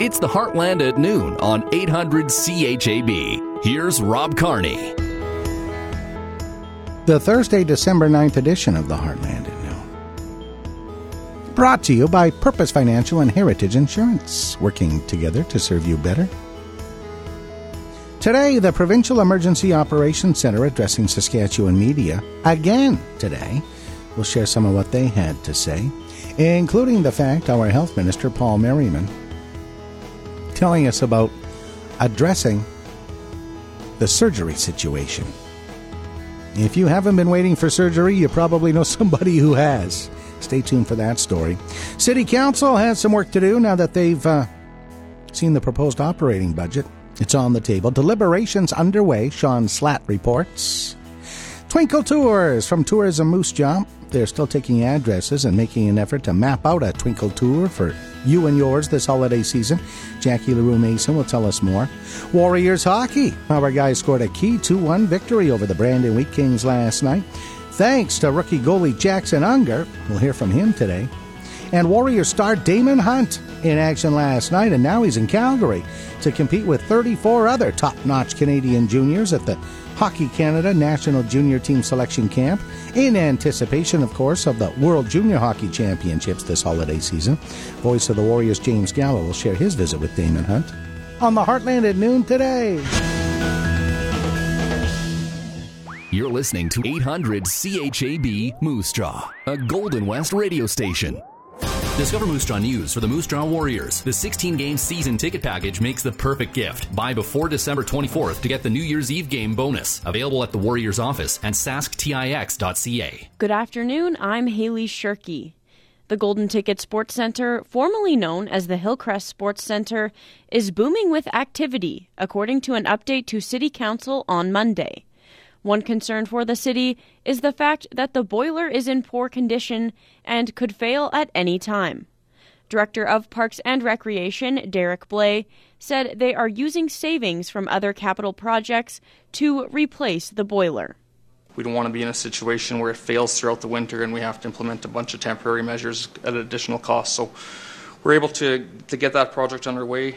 It's the Heartland at noon on 800-CHAB. Here's Rob Carney. The Thursday, December 9th edition of the Heartland at noon. Brought to you by Purposed Financial and Heritage Insurance, working together to serve you better. Today, the Provincial Emergency Operations Center addressing Saskatchewan media again today. We'll share some of what they had to say, including the fact our Health Minister, Paul Merriman, telling us about addressing the surgery situation. If you haven't been waiting for surgery, you probably know somebody who has. Stay tuned for that story. City Council has some work to do now that they've seen the proposed operating budget. It's on the table. Deliberations underway, Sean Slatt reports. Twinkle Tours from Tourism Moose Jaw. They're still taking addresses and making an effort to map out a Twinkle Tour for you and yours this holiday season. Jackie LaRue-Mason will tell us more. Warriors hockey. Our guys scored a key 2-1 victory over the Brandon Wheat Kings last night, thanks to rookie goalie Jackson Unger. We'll hear from him today. And Warriors star Damon Hunt in action last night, and now he's in Calgary to compete with 34 other top-notch Canadian juniors at the Hockey Canada National Junior Team Selection Camp in anticipation, of course, of the World Junior Hockey Championships this holiday season. Voice of the Warriors, James Gallo, will share his visit with Damon Hunt on the Heartland at noon today. You're listening to 800-CHAB Moose Jaw, a Golden West radio station. Discover Moose Jaw News for the Moose Jaw Warriors. The 16-game season ticket package makes the perfect gift. Buy before December 24th to get the New Year's Eve game bonus. Available at the Warriors office and SaskTix.ca. Good afternoon, I'm Haley Shirky. The Golden Ticket Sports Center, formerly known as the Hillcrest Sports Center, is booming with activity, according to an update to City Council on Monday. One concern for the city is the fact that the boiler is in poor condition and could fail at any time. Director of Parks and Recreation, Derek Blay, said they are using savings from other capital projects to replace the boiler. We don't want to be in a situation where it fails throughout the winter and we have to implement a bunch of temporary measures at an additional cost. So we're able to get that project underway.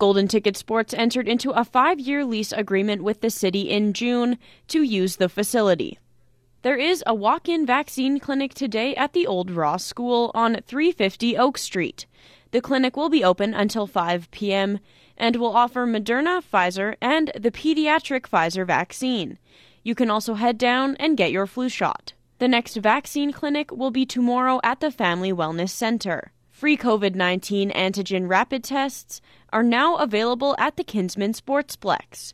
Golden Ticket Sports entered into a 5-year lease agreement with the city in June to use the facility. There is a walk-in vaccine clinic today at the Old Ross School on 350 Oak Street. The clinic will be open until 5 p.m. and will offer Moderna, Pfizer, and the pediatric Pfizer vaccine. You can also head down and get your flu shot. The next vaccine clinic will be tomorrow at the Family Wellness Center. Free COVID-19 antigen rapid tests are now available at the Kinsman Sportsplex.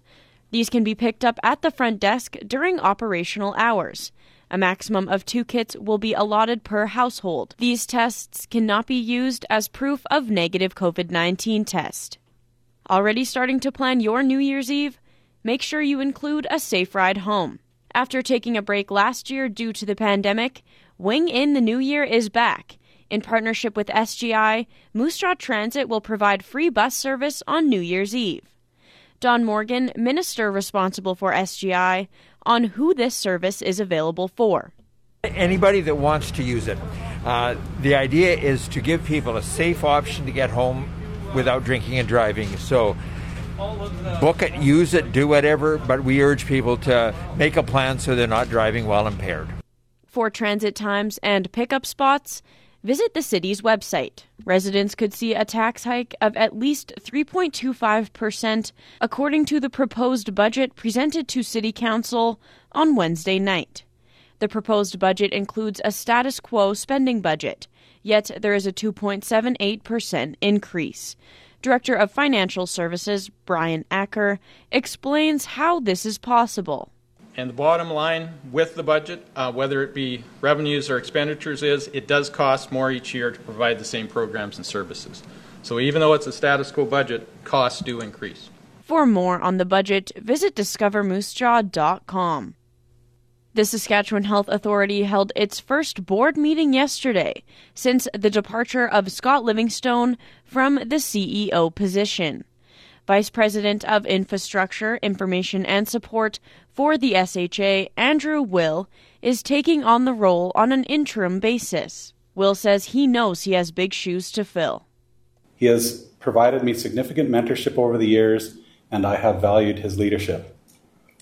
These can be picked up at the front desk during operational hours. A maximum of 2 kits will be allotted per household. These tests cannot be used as proof of negative COVID-19 test. Already starting to plan your New Year's Eve? Make sure you include a safe ride home. After taking a break last year due to the pandemic, Wing In the New Year is back. In partnership with SGI, Moose Jaw Transit will provide free bus service on New Year's Eve. Don Morgan, minister responsible for SGI, on who this service is available for. Anybody that wants to use it. The idea is to give people a safe option to get home without drinking and driving. So book it, use it, do whatever, but we urge people to make a plan so they're not driving while impaired. For transit times and pickup spots, visit the city's website. Residents could see a tax hike of at least 3.25%, according to the proposed budget presented to City Council on Wednesday night. The proposed budget includes a status quo spending budget, yet there is a 2.78% increase. Director of Financial Services, Brian Acker, explains how this is possible. And the bottom line with the budget, whether it be revenues or expenditures, is it does cost more each year to provide the same programs and services. So even though it's a status quo budget, costs do increase. For more on the budget, visit discovermoosejaw.com. The Saskatchewan Health Authority held its first board meeting yesterday since the departure of Scott Livingstone from the CEO position. Vice President of Infrastructure, Information and Support for the SHA, Andrew Will, is taking on the role on an interim basis. Will says he knows he has big shoes to fill. He has provided me significant mentorship over the years, and I have valued his leadership.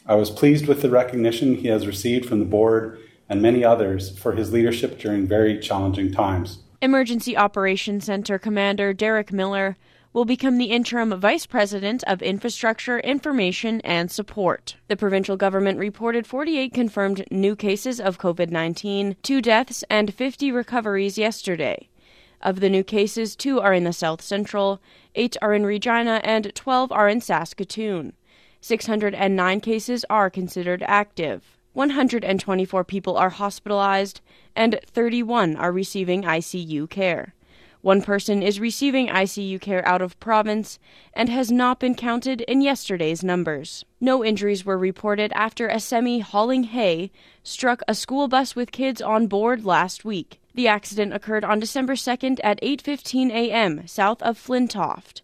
I was pleased with the recognition he has received from the board and many others for his leadership during very challenging times. Emergency Operations Center Commander Derek Miller will become the interim Vice President of Infrastructure, Information and Support. The provincial government reported 48 confirmed new cases of COVID-19, 2 deaths and 50 recoveries yesterday. Of the new cases, 2 are in the South Central, 8 are in Regina and 12 are in Saskatoon. 609 cases are considered active. 124 people are hospitalized and 31 are receiving ICU care. 1 person is receiving ICU care out of province and has not been counted in yesterday's numbers. No injuries were reported after a semi hauling hay struck a school bus with kids on board last week. The accident occurred on December 2nd at 8:15 a.m. south of Flintoft.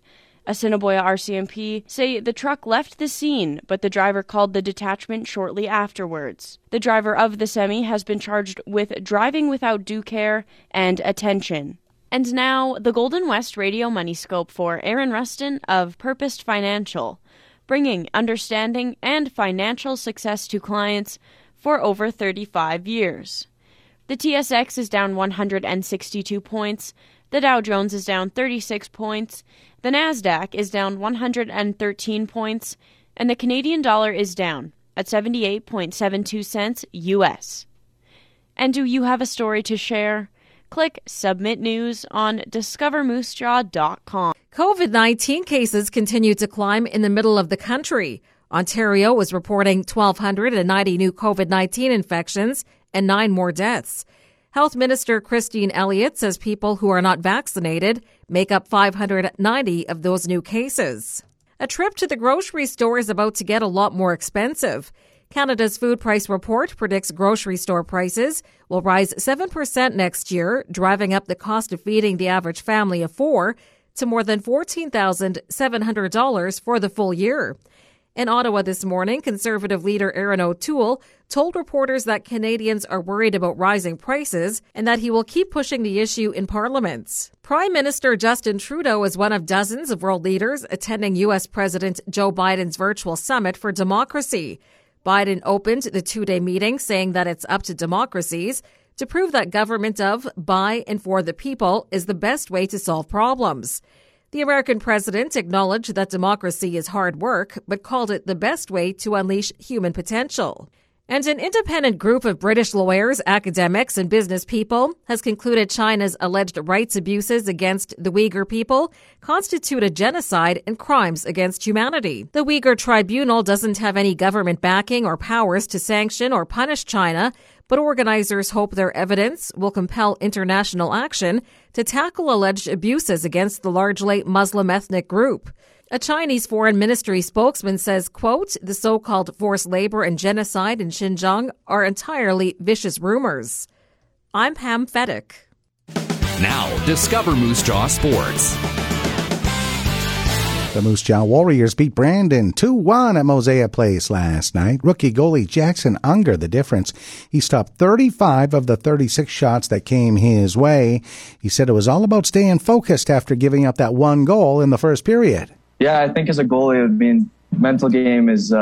Assiniboia RCMP say the truck left the scene, but the driver called the detachment shortly afterwards. The driver of the semi has been charged with driving without due care and attention. And now, the Golden West Radio Money Scope for Aaron Rustin of Purposed Financial, bringing understanding and financial success to clients for over 35 years. The TSX is down 162 points, the Dow Jones is down 36 points, the Nasdaq is down 113 points, and the Canadian dollar is down at 78.72 cents US. And do you have a story to share? Click Submit News on discovermoosejaw.com. COVID-19 cases continue to climb in the middle of the country. Ontario was reporting 1,290 new COVID-19 infections and 9 more deaths. Health Minister Christine Elliott says people who are not vaccinated make up 590 of those new cases. A trip to the grocery store is about to get a lot more expensive. Canada's Food Price Report predicts grocery store prices will rise 7% next year, driving up the cost of feeding the average family of 4 to more than $14,700 for the full year. In Ottawa this morning, Conservative leader Erin O'Toole told reporters that Canadians are worried about rising prices and that he will keep pushing the issue in Parliament. Prime Minister Justin Trudeau is one of dozens of world leaders attending U.S. President Joe Biden's virtual summit for democracy. Biden opened the two-day meeting saying that it's up to democracies to prove that government of, by, and for the people is the best way to solve problems. The American president acknowledged that democracy is hard work, but called it the best way to unleash human potential. And an independent group of British lawyers, academics, and business people has concluded China's alleged rights abuses against the Uyghur people constitute a genocide and crimes against humanity. The Uyghur Tribunal doesn't have any government backing or powers to sanction or punish China, but organizers hope their evidence will compel international action to tackle alleged abuses against the largely Muslim ethnic group. A Chinese foreign ministry spokesman says, quote, the so-called forced labor and genocide in Xinjiang are entirely vicious rumors. I'm Pam Fedek. Now, discover Moose Jaw Sports. The Moose Jaw Warriors beat Brandon 2-1 at Mosaic Place last night. Rookie goalie Jackson Unger, the difference. He stopped 35 of the 36 shots that came his way. He said it was all about staying focused after giving up that one goal in the first period. Yeah, I think as a goalie, I mean, mental game is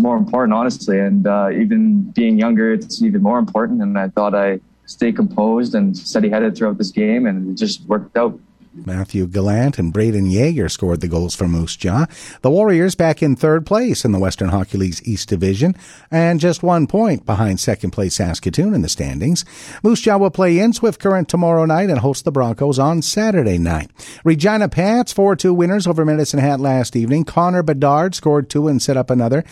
more important, honestly. And even being younger, it's even more important. And I thought I stayed composed and steady-headed throughout this game, and it just worked out. Matthew Gallant and Braden Yeager scored the goals for Moose Jaw. The Warriors back in third place in the Western Hockey League's East Division and just 1 point behind second place Saskatoon in the standings. Moose Jaw will play in Swift Current tomorrow night and host the Broncos on Saturday night. Regina Pats 4-2 winners over Medicine Hat last evening. Connor Bedard scored 2 and set up another.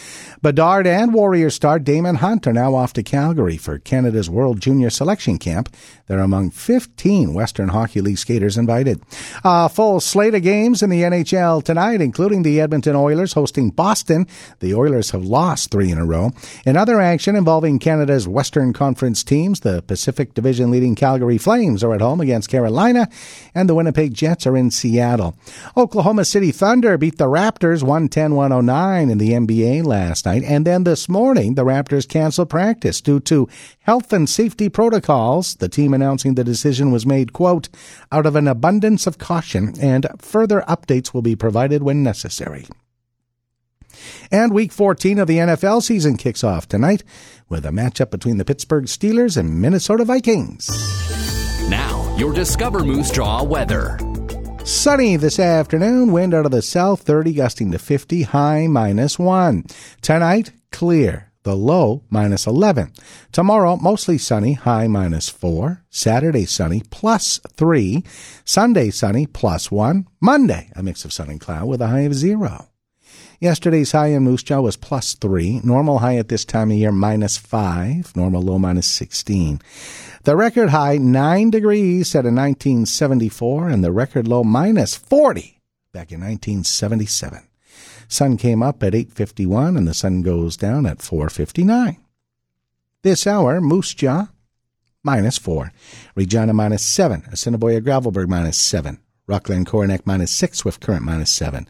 Bedard and Warriors star Damon Hunt are now off to Calgary for Canada's World Junior Selection Camp. They're among 15 Western Hockey League skaters invited. A full slate of games in the NHL tonight, including the Edmonton Oilers hosting Boston. The Oilers have lost 3 in a row. In other action involving Canada's Western Conference teams, the Pacific Division leading Calgary Flames are at home against Carolina, and the Winnipeg Jets are in Seattle. Oklahoma City Thunder beat the Raptors 110-109 in the NBA last night, and then this morning the Raptors canceled practice due to health and safety protocols. The team announcing the decision was made, quote, out of an abundance abundance of caution, and further updates will be provided when necessary. And Week 14 of the NFL season kicks off tonight with a matchup between the Pittsburgh Steelers and Minnesota Vikings. Now, your Discover Moose Jaw weather. Sunny this afternoon, wind out of the south, 30 gusting to 50, high -1. Tonight, clear, the low -11. Tomorrow, mostly sunny, high -4. Saturday, sunny, +3. Sunday, sunny, +1. Monday, a mix of sun and cloud with a high of 0. Yesterday's high in Moose Jaw was +3. Normal high at this time of year, -5. Normal low, -16. The record high, 9 degrees, set in 1974, and the record low, -40, back in 1977. Sun came up at 8:51, and the sun goes down at 4:59. This hour, Moose Jaw, -4. Regina, -7. Assiniboia, Gravelburg, -7. Rockland, Coronach, -6, Swift Current, -7.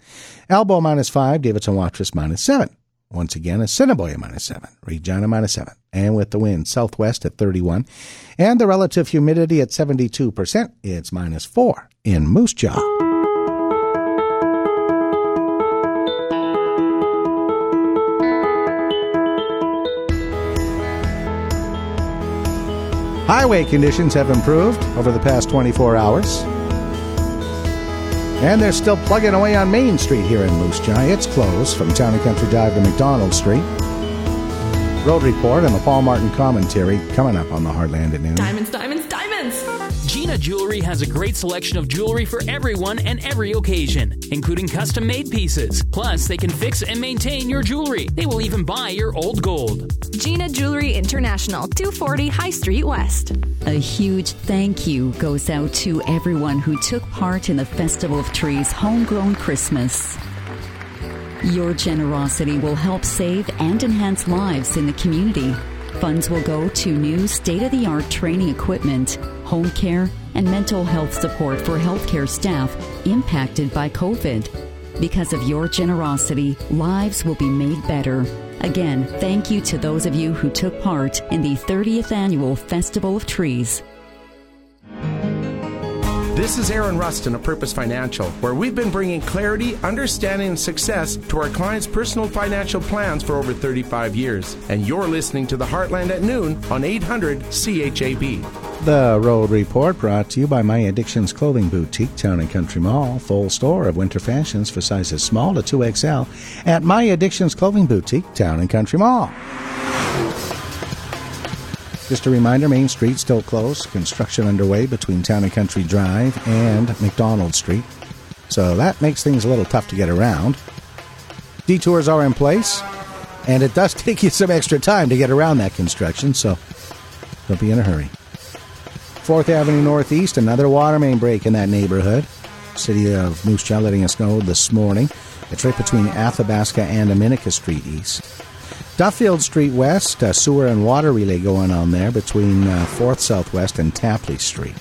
Elbow, -5, Davidson, Watrous, -7. Once again, Assiniboia, -7, Regina, -7. And with the wind, southwest at 31, and the relative humidity at 72%, it's -4 in Moose Jaw. Highway conditions have improved over the past 24 hours. And they're still plugging away on Main Street here in Moose Jaw. It's closed from Town and Country Drive to McDonald Street. Road report and the Paul Martin commentary coming up on the Heartland at noon. Diamonds, diamonds, diamonds! Gina Jewelry has a great selection of jewelry for everyone and every occasion, including custom-made pieces. Plus, they can fix and maintain your jewelry. They will even buy your old gold. Gina Jewelry International, 240 High Street West. A huge thank you goes out to everyone who took part in the Festival of Trees Homegrown Christmas. Your generosity will help save and enhance lives in the community. Funds will go to new state-of-the-art training equipment, home care, and mental health support for healthcare staff impacted by COVID. Because of your generosity, lives will be made better. Again, thank you to those of you who took part in the 30th Annual Festival of Trees. This is Aaron Rustin of Purposed Financial, where we've been bringing clarity, understanding, and success to our clients' personal financial plans for over 35 years. And you're listening to The Heartland at noon on 800-CHAB. The Road Report brought to you by My Addictions Clothing Boutique, Town and Country Mall. Full store of winter fashions for sizes small to 2XL at My Addictions Clothing Boutique, Town and Country Mall. Just a reminder, Main Street still closed. Construction underway between Town and Country Drive and McDonald Street. So that makes things a little tough to get around. Detours are in place, and it does take you some extra time to get around that construction, so don't be in a hurry. 4th Avenue Northeast, another water main break in that neighborhood. City of Moose Jaw letting us know this morning. It's right between Athabasca and Aminika Street East. Duffield Street West, a sewer and water relay going on there between 4th Southwest and Tapley Street.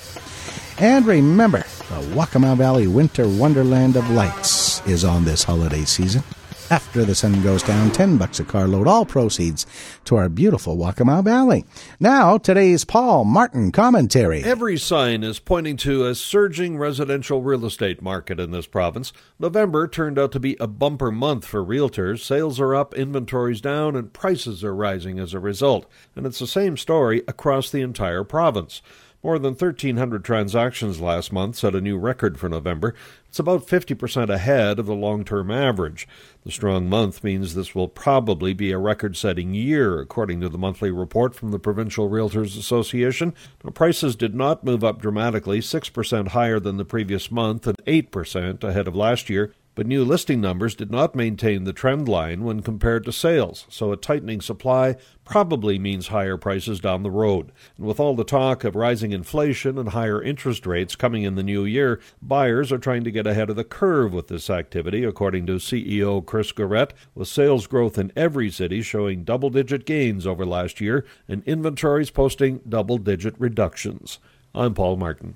And remember, the Waccamaw Valley Winter Wonderland of Lights is on this holiday season. After the sun goes down, $10 a carload, all proceeds to our beautiful Waccamaw Valley. Now, today's Paul Martin commentary. Every sign is pointing to a surging residential real estate market in this province. November turned out to be a bumper month for realtors. Sales are up, inventories down, and prices are rising as a result. And it's the same story across the entire province. More than 1,300 transactions last month set a new record for November. It's about 50% ahead of the long-term average. The strong month means this will probably be a record-setting year, according to the monthly report from the Provincial Realtors Association. Now, prices did not move up dramatically, 6% higher than the previous month and 8% ahead of last year. But new listing numbers did not maintain the trend line when compared to sales, so a tightening supply probably means higher prices down the road. And with all the talk of rising inflation and higher interest rates coming in the new year, buyers are trying to get ahead of the curve with this activity, according to CEO Chris Garrett, with sales growth in every city showing double-digit gains over last year and inventories posting double-digit reductions. I'm Paul Martin.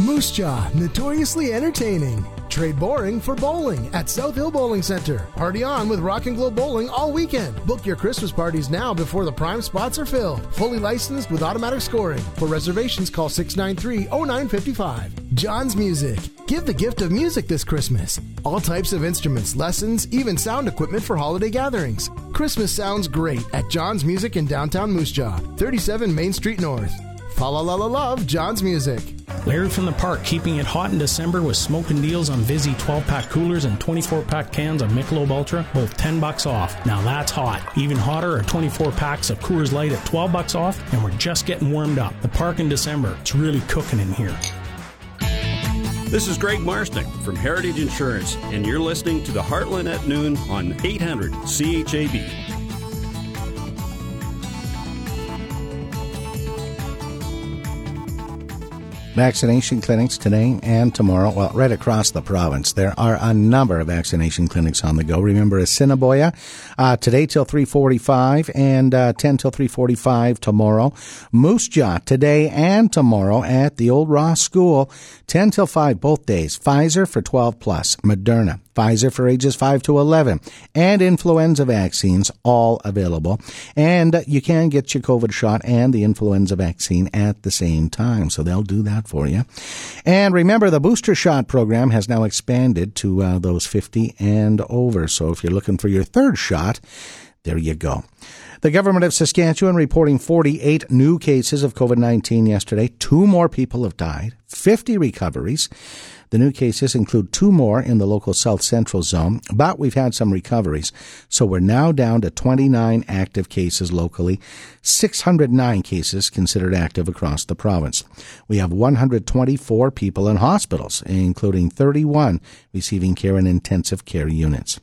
Moose Jaw, notoriously entertaining. Trade boring for bowling at South Hill Bowling Center. Party on with Rock and Glow Bowling all weekend. Book your Christmas parties now before the prime spots are filled. Fully licensed with automatic scoring. For reservations, call 693-0955. John's Music. Give the gift of music this Christmas. All types of instruments, lessons, even sound equipment for holiday gatherings. Christmas sounds great at John's Music in downtown Moose Jaw, 37 Main Street North. Fa-la-la-la-love John's Music. Larry from the Park, keeping it hot in December with smoking deals on Vizzy 12-pack coolers and 24-pack cans of Michelob Ultra, both $10 off. Now that's hot. Even hotter are 24 packs of Coors Light at $12 off, and we're just getting warmed up. The Park in December, it's really cooking in here. This is Greg Marsnick from Heritage Insurance, and you're listening to The Heartland at Noon on 800-CHAB. Vaccination clinics today and tomorrow, well, right across the province. There are a number of vaccination clinics on the go. Remember, Assiniboia today till 3:45 and 10 till 3:45 tomorrow. Moose Jaw today and tomorrow at the Old Ross School, 10 till 5 both days. Pfizer for 12+, Moderna. Pfizer for ages 5 to 11, and influenza vaccines, all available. And you can get your COVID shot and the influenza vaccine at the same time, so they'll do that for you. And remember, the booster shot program has now expanded to those 50 and over, so if you're looking for your third shot, there you go. The government of Saskatchewan reporting 48 new cases of COVID-19 yesterday. 2 more people have died, 50 recoveries. The new cases include 2 more in the local South Central zone, but we've had some recoveries. So we're now down to 29 active cases locally, 609 cases considered active across the province. We have 124 people in hospitals, including 31 receiving care in intensive care units.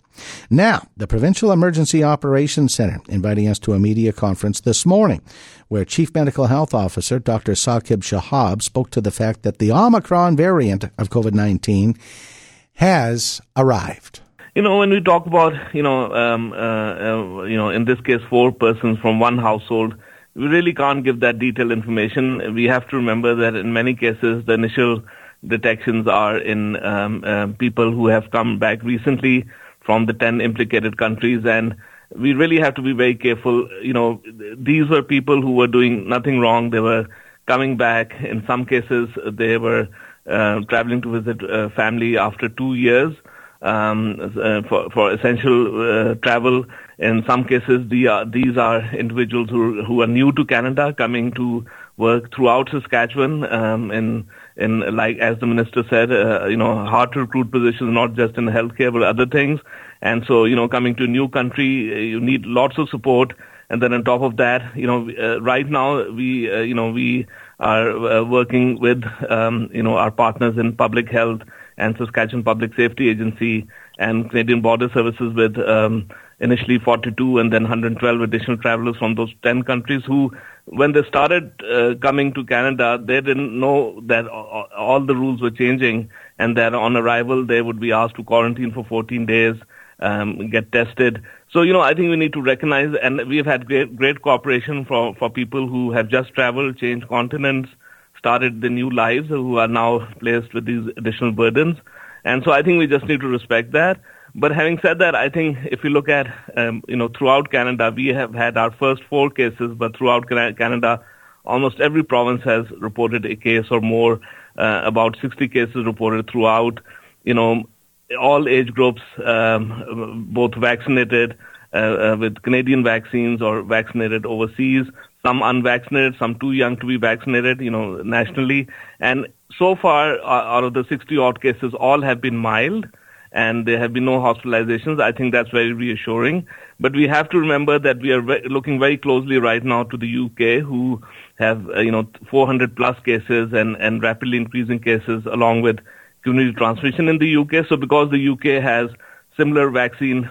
Now, the Provincial Emergency Operations Center inviting us to a media conference this morning where Chief Medical Health Officer Dr. Saqib Shahab spoke to the fact that the Omicron variant of COVID-19 has arrived. You know, when we talk about, in this case, 4 persons from one household, we really can't give that detailed information. We have to remember that in many cases, the initial detections are in people who have come back recently from the 10 implicated countries, and we really have to be very careful. You know, these were people who were doing nothing wrong. They were coming back. In some cases, they were traveling to visit family after 2 years for essential travel. In some cases, these are individuals who are new to Canada, coming to work throughout Saskatchewan, in like as the minister said, hard to recruit positions, not just in healthcare but other things. And so, coming to a new country, you need lots of support. And then on top of that, right now we are working with our partners in public health and Saskatchewan Public Safety Agency and Canadian Border Services with initially 42 and then 112 additional travelers from those 10 countries who, when they started coming to Canada, they didn't know that all the rules were changing and that on arrival they would be asked to quarantine for 14 days, get tested. So, I think we need to recognize, and we have had great cooperation for people who have just traveled, changed continents, started the new lives, who are now placed with these additional burdens. And so I think we just need to respect that. But having said that, I think if you look at, throughout Canada, we have had our first 4 cases, but throughout Canada, almost every province has reported a case or more, about 60 cases reported throughout, all age groups, both vaccinated with Canadian vaccines or vaccinated overseas, some unvaccinated, some too young to be vaccinated, nationally. And so far, out of the 60-odd cases, all have been mild, and there have been no hospitalizations. I think that's very reassuring. But we have to remember that we are looking very closely right now to the UK, who have, 400-plus cases and rapidly increasing cases along with community transmission in the UK. So because the UK has similar vaccine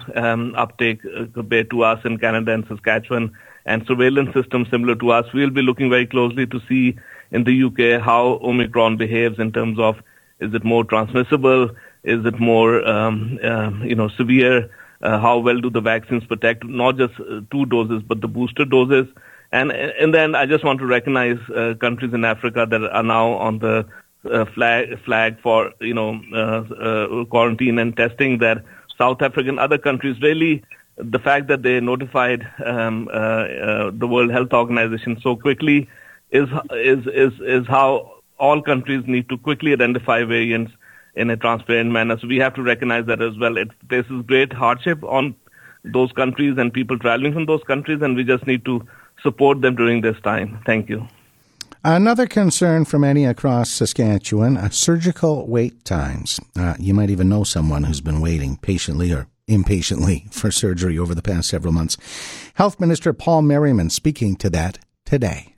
uptake compared to us in Canada and Saskatchewan and surveillance systems similar to us, we'll be looking very closely to see in the UK how Omicron behaves in terms of, is it more transmissible? Is it more, severe? How well do the vaccines protect? Not just 2 doses, but the booster doses. And then I just want to recognize countries in Africa that are now on the flag for, quarantine and testing that South Africa and other countries, really the fact that they notified the World Health Organization so quickly is how all countries need to quickly identify variants in a transparent manner. So we have to recognize that as well. It places great hardship on those countries and people traveling from those countries, and we just need to support them during this time. Thank you. Another concern for many across Saskatchewan, surgical wait times. You might even know someone who's been waiting patiently or impatiently for surgery over the past several months. Health Minister Paul Merriman speaking to that today.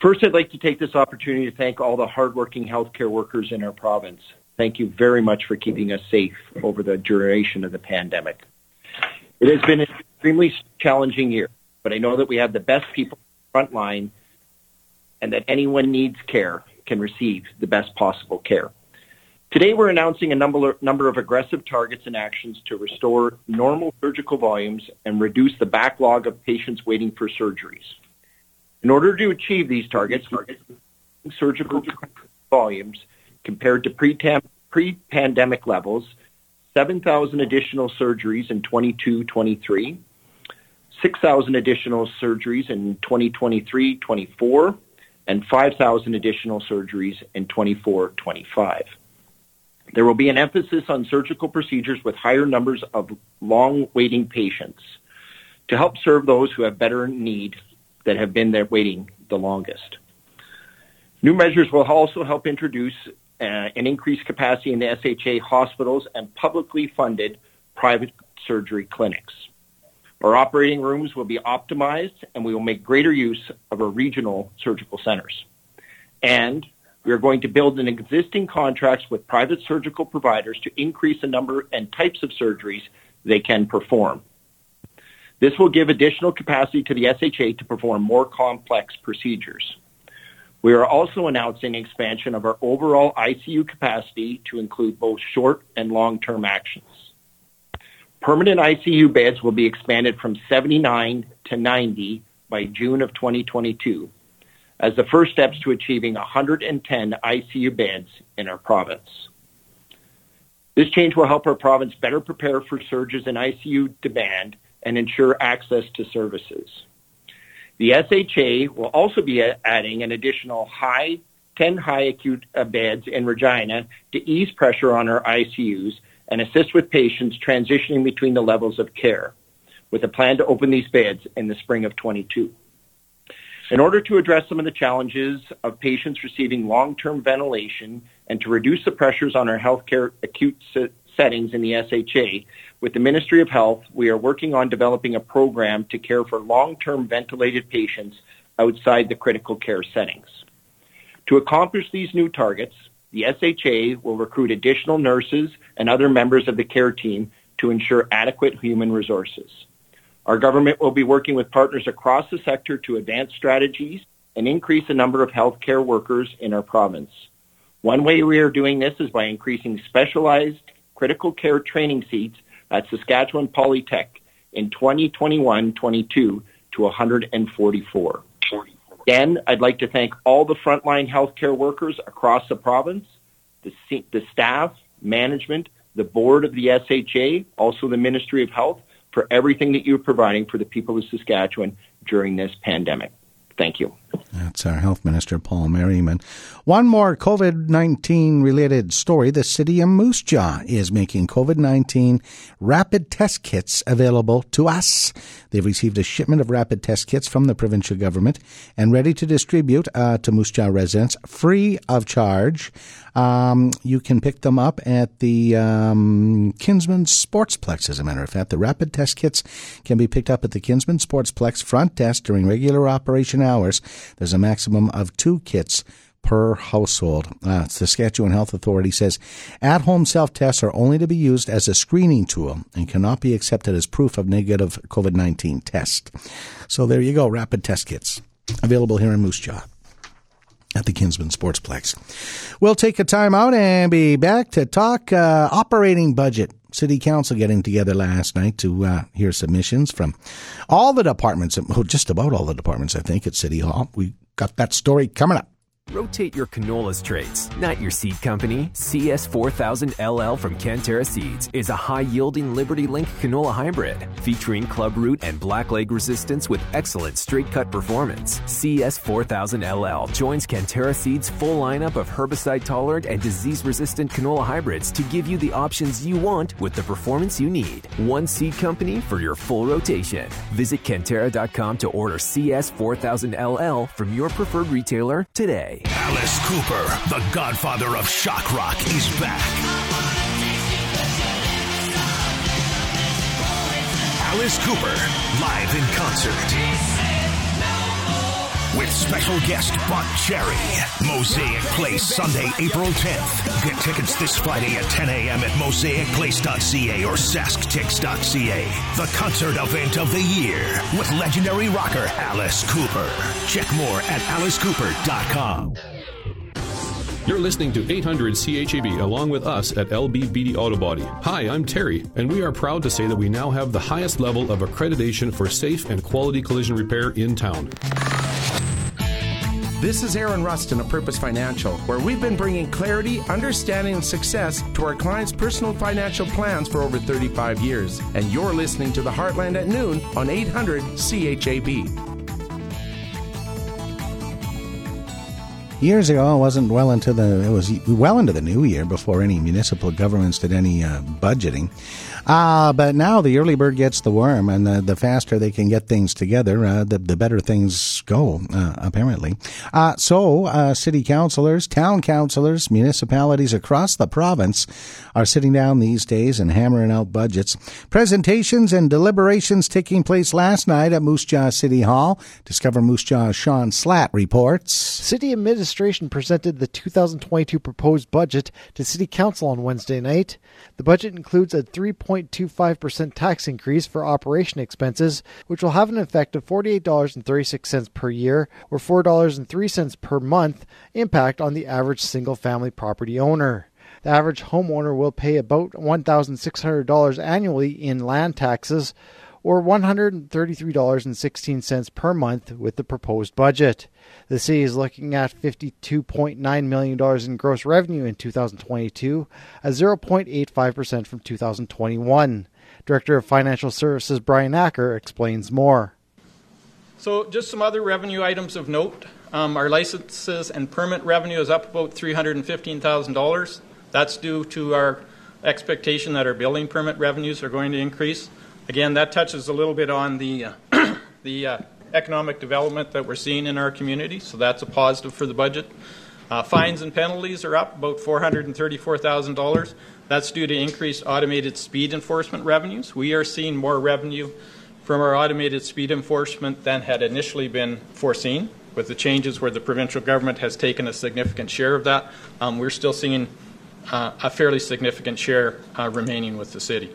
First, I'd like to take this opportunity to thank all the hardworking healthcare workers in our province. Thank you very much for keeping us safe over the duration of the pandemic. It has been an extremely challenging year, but I know that we have the best people on the front line, and that anyone needs care can receive the best possible care. Today, we're announcing a number of aggressive targets and actions to restore normal surgical volumes and reduce the backlog of patients waiting for surgeries. In order to achieve these targets, surgical volumes compared to pre-pandemic levels, 7,000 additional surgeries in 22-23, 6,000 additional surgeries in 2023-24, and 5,000 additional surgeries in 24-25. There will be an emphasis on surgical procedures with higher numbers of long-waiting patients to help serve those who have better need that have been there waiting the longest. New measures will also help introduce an increased capacity in the SHA hospitals and publicly funded private surgery clinics. Our operating rooms will be optimized, and we will make greater use of our regional surgical centers. And we are going to build in existing contracts with private surgical providers to increase the number and types of surgeries they can perform. This will give additional capacity to the SHA to perform more complex procedures. We are also announcing expansion of our overall ICU capacity to include both short and long-term actions. Permanent ICU beds will be expanded from 79 to 90 by June of 2022 as the first steps to achieving 110 ICU beds in our province. This change will help our province better prepare for surges in ICU demand and ensure access to services. The SHA will also be adding an additional 10 high acute beds in Regina to ease pressure on our ICUs and assist with patients transitioning between the levels of care, with a plan to open these beds in the spring of 22. In order to address some of the challenges of patients receiving long-term ventilation and to reduce the pressures on our healthcare acute settings in the SHA, with the Ministry of Health, we are working on developing a program to care for long-term ventilated patients outside the critical care settings. To accomplish these new targets, the SHA will recruit additional nurses and other members of the care team to ensure adequate human resources. Our government will be working with partners across the sector to advance strategies and increase the number of healthcare workers in our province. One way we are doing this is by increasing specialized critical care training seats at Saskatchewan Polytech in 2021-22 to 144. Again, I'd like to thank all the frontline healthcare workers across the province, the staff, management, the board of the SHA, also the Ministry of Health, for everything that you're providing for the people of Saskatchewan during this pandemic. Thank you. That's our Health Minister, Paul Merriman. One more COVID-19 related story. The city of Moose Jaw is making COVID-19 rapid test kits available to us. They've received a shipment of rapid test kits from the provincial government and ready to distribute to Moose Jaw residents free of charge. You can pick them up at the Kinsman Sportsplex, as a matter of fact. The rapid test kits can be picked up at the Kinsman Sportsplex front desk during regular operation hours. There's a maximum of 2 kits per household. Saskatchewan Health Authority says at-home self-tests are only to be used as a screening tool and cannot be accepted as proof of negative COVID-19 test. So there you go, rapid test kits available here in Moose Jaw at the Kinsman Sportsplex. We'll take a time out and be back to talk operating budget. City Council getting together last night to hear submissions from all the departments, just about all the departments, I think, at City Hall. We got that story coming up. Rotate your canola traits, not your seed company. CS4000LL from Cantera Seeds is a high-yielding Liberty Link canola hybrid featuring club root and blackleg resistance with excellent straight-cut performance. CS4000LL joins Cantera Seeds' full lineup of herbicide-tolerant and disease-resistant canola hybrids to give you the options you want with the performance you need. One seed company for your full rotation. Visit Cantera.com to order CS4000LL from your preferred retailer today. Alice Cooper, the godfather of shock rock, is back. Alice Cooper, live in concert. With special guest Buck Cherry. Mosaic Place, Sunday, April 10th. Get tickets this Friday at 10 a.m. at mosaicplace.ca or sasktix.ca. The concert event of the year with legendary rocker Alice Cooper. Check more at alicecooper.com. You're listening to 800-CHAB along with us at LBBD Auto Body. Hi, I'm Terry, and we are proud to say that we now have the highest level of accreditation for safe and quality collision repair in town. This is Aaron Rustin of Purposed Financial, where we've been bringing clarity, understanding, and success to our clients' personal financial plans for over 35 years. And you're listening to The Heartland at Noon on 800-CHAB. Years ago, it was well into the new year before any municipal governments did any budgeting. But now the early bird gets the worm, and the faster they can get things together, the better things go, apparently. So city councilors, town councilors, municipalities across the province are sitting down these days and hammering out budgets. Presentations and deliberations taking place last night at Moose Jaw City Hall. Discover Moose Jaw's Sean Slatt reports. City administration presented the 2022 proposed budget to City Council on Wednesday night. The budget includes a 3.25% tax increase for operation expenses, which will have an effect of $48.36 per year or $4.03 per month impact on the average single-family property owner. The average homeowner will pay about $1,600 annually in land taxes or $133.16 per month with the proposed budget. The city is looking at $52.9 million in gross revenue in 2022, a 0.85% from 2021. Director of Financial Services Brian Acker explains more. So just some other revenue items of note. Our licenses and permit revenue is up about $315,000. That's due to our expectation that our building permit revenues are going to increase. Again, that touches a little bit on the economic development that we're seeing in our community, so that's a positive for the budget. Fines and penalties are up about $434,000. That's due to increased automated speed enforcement revenues. We are seeing more revenue from our automated speed enforcement than had initially been foreseen. With the changes where the provincial government has taken a significant share of that, we're still seeing a fairly significant share remaining with the city.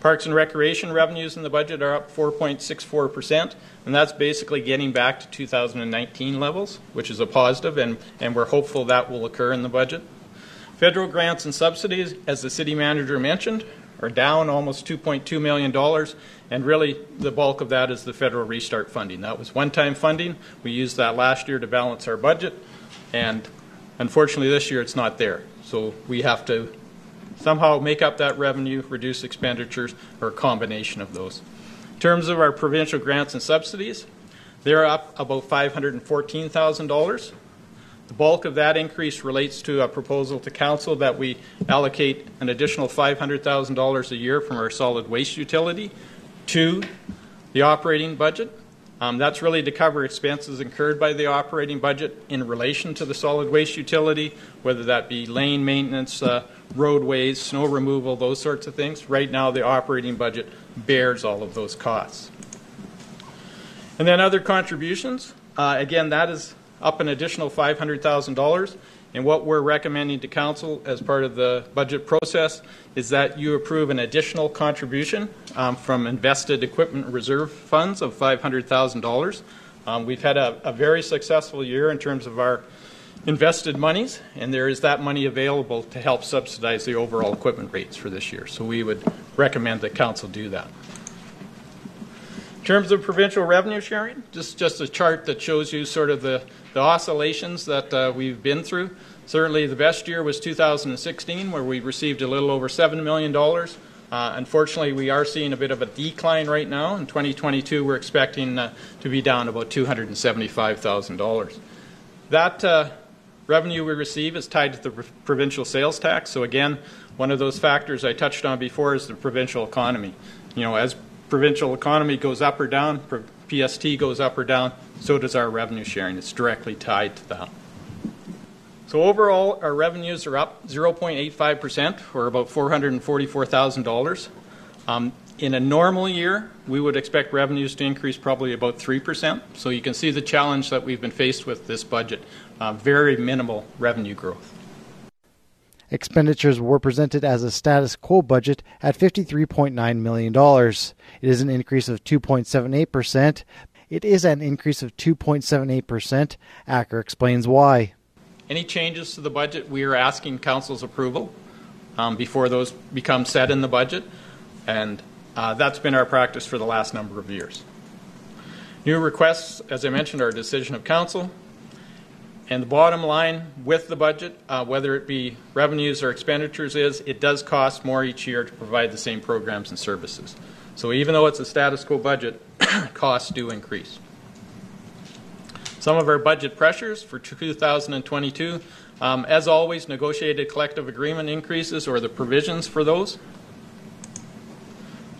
Parks and recreation revenues in the budget are up 4.64%, and that's basically getting back to 2019 levels, which is a positive, and we're hopeful that will occur in the budget. Federal grants and subsidies, as the city manager mentioned, are down almost $2.2 million, and really the bulk of that is the federal restart funding. That was one-time funding. We used that last year to balance our budget, and unfortunately this year it's not there, so we have to somehow make up that revenue, reduce expenditures, or a combination of those. In terms of our provincial grants and subsidies, they're up about $514,000. The bulk of that increase relates to a proposal to council that we allocate an additional $500,000 a year from our solid waste utility to the operating budget. That's really to cover expenses incurred by the operating budget in relation to the solid waste utility, whether that be lane maintenance, roadways, snow removal, those sorts of things. Right now, the operating budget bears all of those costs. And then other contributions. Again, that is up an additional $500,000. And what we're recommending to council as part of the budget process is that you approve an additional contribution from invested equipment reserve funds of $500,000. We've had a very successful year in terms of our invested monies, and there is that money available to help subsidize the overall equipment rates for this year. So we would recommend that council do that. In terms of provincial revenue sharing, just a chart that shows you sort of the the oscillations that we've been through. Certainly the best year was 2016, where we received a little over $7 million. Unfortunately, we are seeing a bit of a decline right now. In 2022, we're expecting to be down about $275,000. That revenue we receive is tied to the provincial sales tax. So again, one of those factors I touched on before is the provincial economy. You know, as provincial economy goes up or down, PST goes up or down, so does our revenue sharing. It's directly tied to that. So overall, our revenues are up 0.85%, or about $444,000. In a normal year, we would expect revenues to increase probably about 3%. So you can see the challenge that we've been faced with this budget, very minimal revenue growth. Expenditures were presented as a status quo budget at $53.9 million. It is an increase of 2.78%. Acker explains why. Any changes to the budget, we are asking Council's approval before those become set in the budget, and that's been our practice for the last number of years. New requests, as I mentioned, are a decision of Council, and the bottom line with the budget, whether it be revenues or expenditures, is it does cost more each year to provide the same programs and services. So even though it's a status quo budget, costs do increase. Some of our budget pressures for 2022, as always, negotiated collective agreement increases or the provisions for those.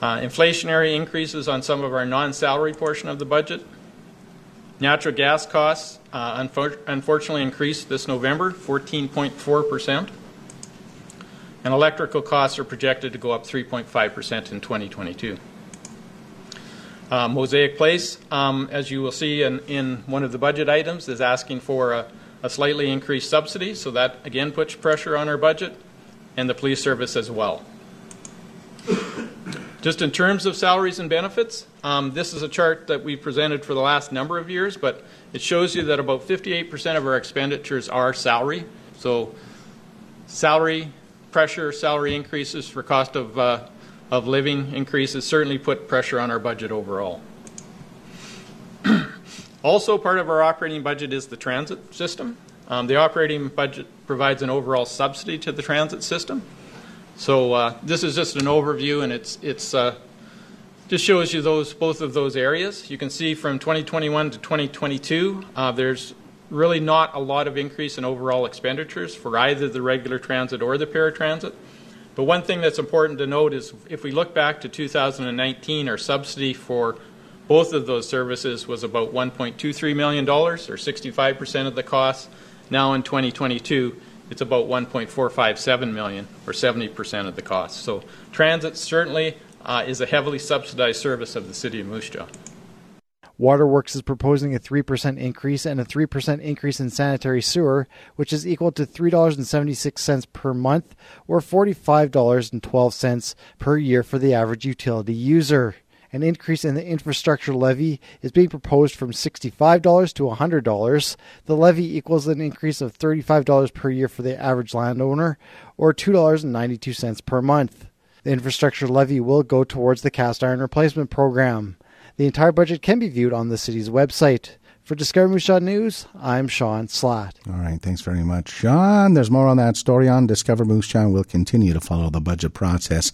Inflationary increases on some of our non-salary portion of the budget. Natural gas costs unfortunately increased this November, 14.4%. And electrical costs are projected to go up 3.5% in 2022. Mosaic Place, as you will see in one of the budget items, is asking for a slightly increased subsidy, so that again puts pressure on our budget, and the police service as well. Just in terms of salaries and benefits, this is a chart that we presented for the last number of years, but it shows you that about 58% of our expenditures are salary. So salary pressure, salary increases for cost of living increases certainly put pressure on our budget overall. Also, part of our operating budget is the transit system. The operating budget provides an overall subsidy to the transit system. So this is just an overview, and it's just shows you both of those areas. You can see from 2021 to 2022, there's really not a lot of increase in overall expenditures for either the regular transit or the paratransit. But one thing that's important to note is if we look back to 2019, our subsidy for both of those services was about $1.23 million, or 65% of the cost. Now in 2022, it's about $1.457 million, or 70% of the cost. So transit certainly is a heavily subsidized service of the City of Moose Jaw. Waterworks is proposing a 3% increase and a 3% increase in sanitary sewer, which is equal to $3.76 per month, or $45.12 per year for the average utility user. An increase in the infrastructure levy is being proposed from $65 to $100. The levy equals an increase of $35 per year for the average landowner, or $2.92 per month. The infrastructure levy will go towards the cast iron replacement program. The entire budget can be viewed on the city's website. For Discover Moose Jaw News, I'm Sean Slatt. All right, thanks very much, Sean. There's more on that story on Discover Moose Jaw. We'll continue to follow the budget process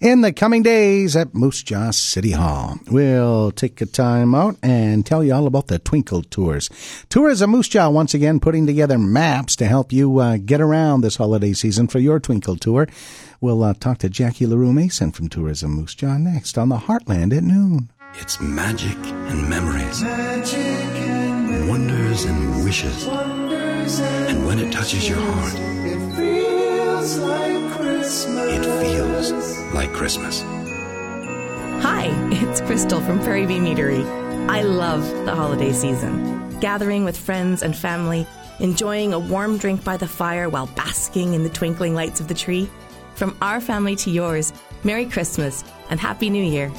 in the coming days at Moose Jaw City Hall. We'll take a time out and tell you all about the Twinkle Tours. Tours of Moose Jaw, once again, putting together maps to help you get around this holiday season for your Twinkle Tour. We'll talk to Jackie LaRue-Mason from Tourism Moose Jaw next on the Heartland at noon. It's magic and memories, magic and wonders and wishes, and when it touches your heart, it feels like Christmas. Hi, it's Crystal from Prairie Bee Meadery. I love the holiday season, gathering with friends and family, enjoying a warm drink by the fire while basking in the twinkling lights of the tree. From our family to yours, Merry Christmas and Happy New Year.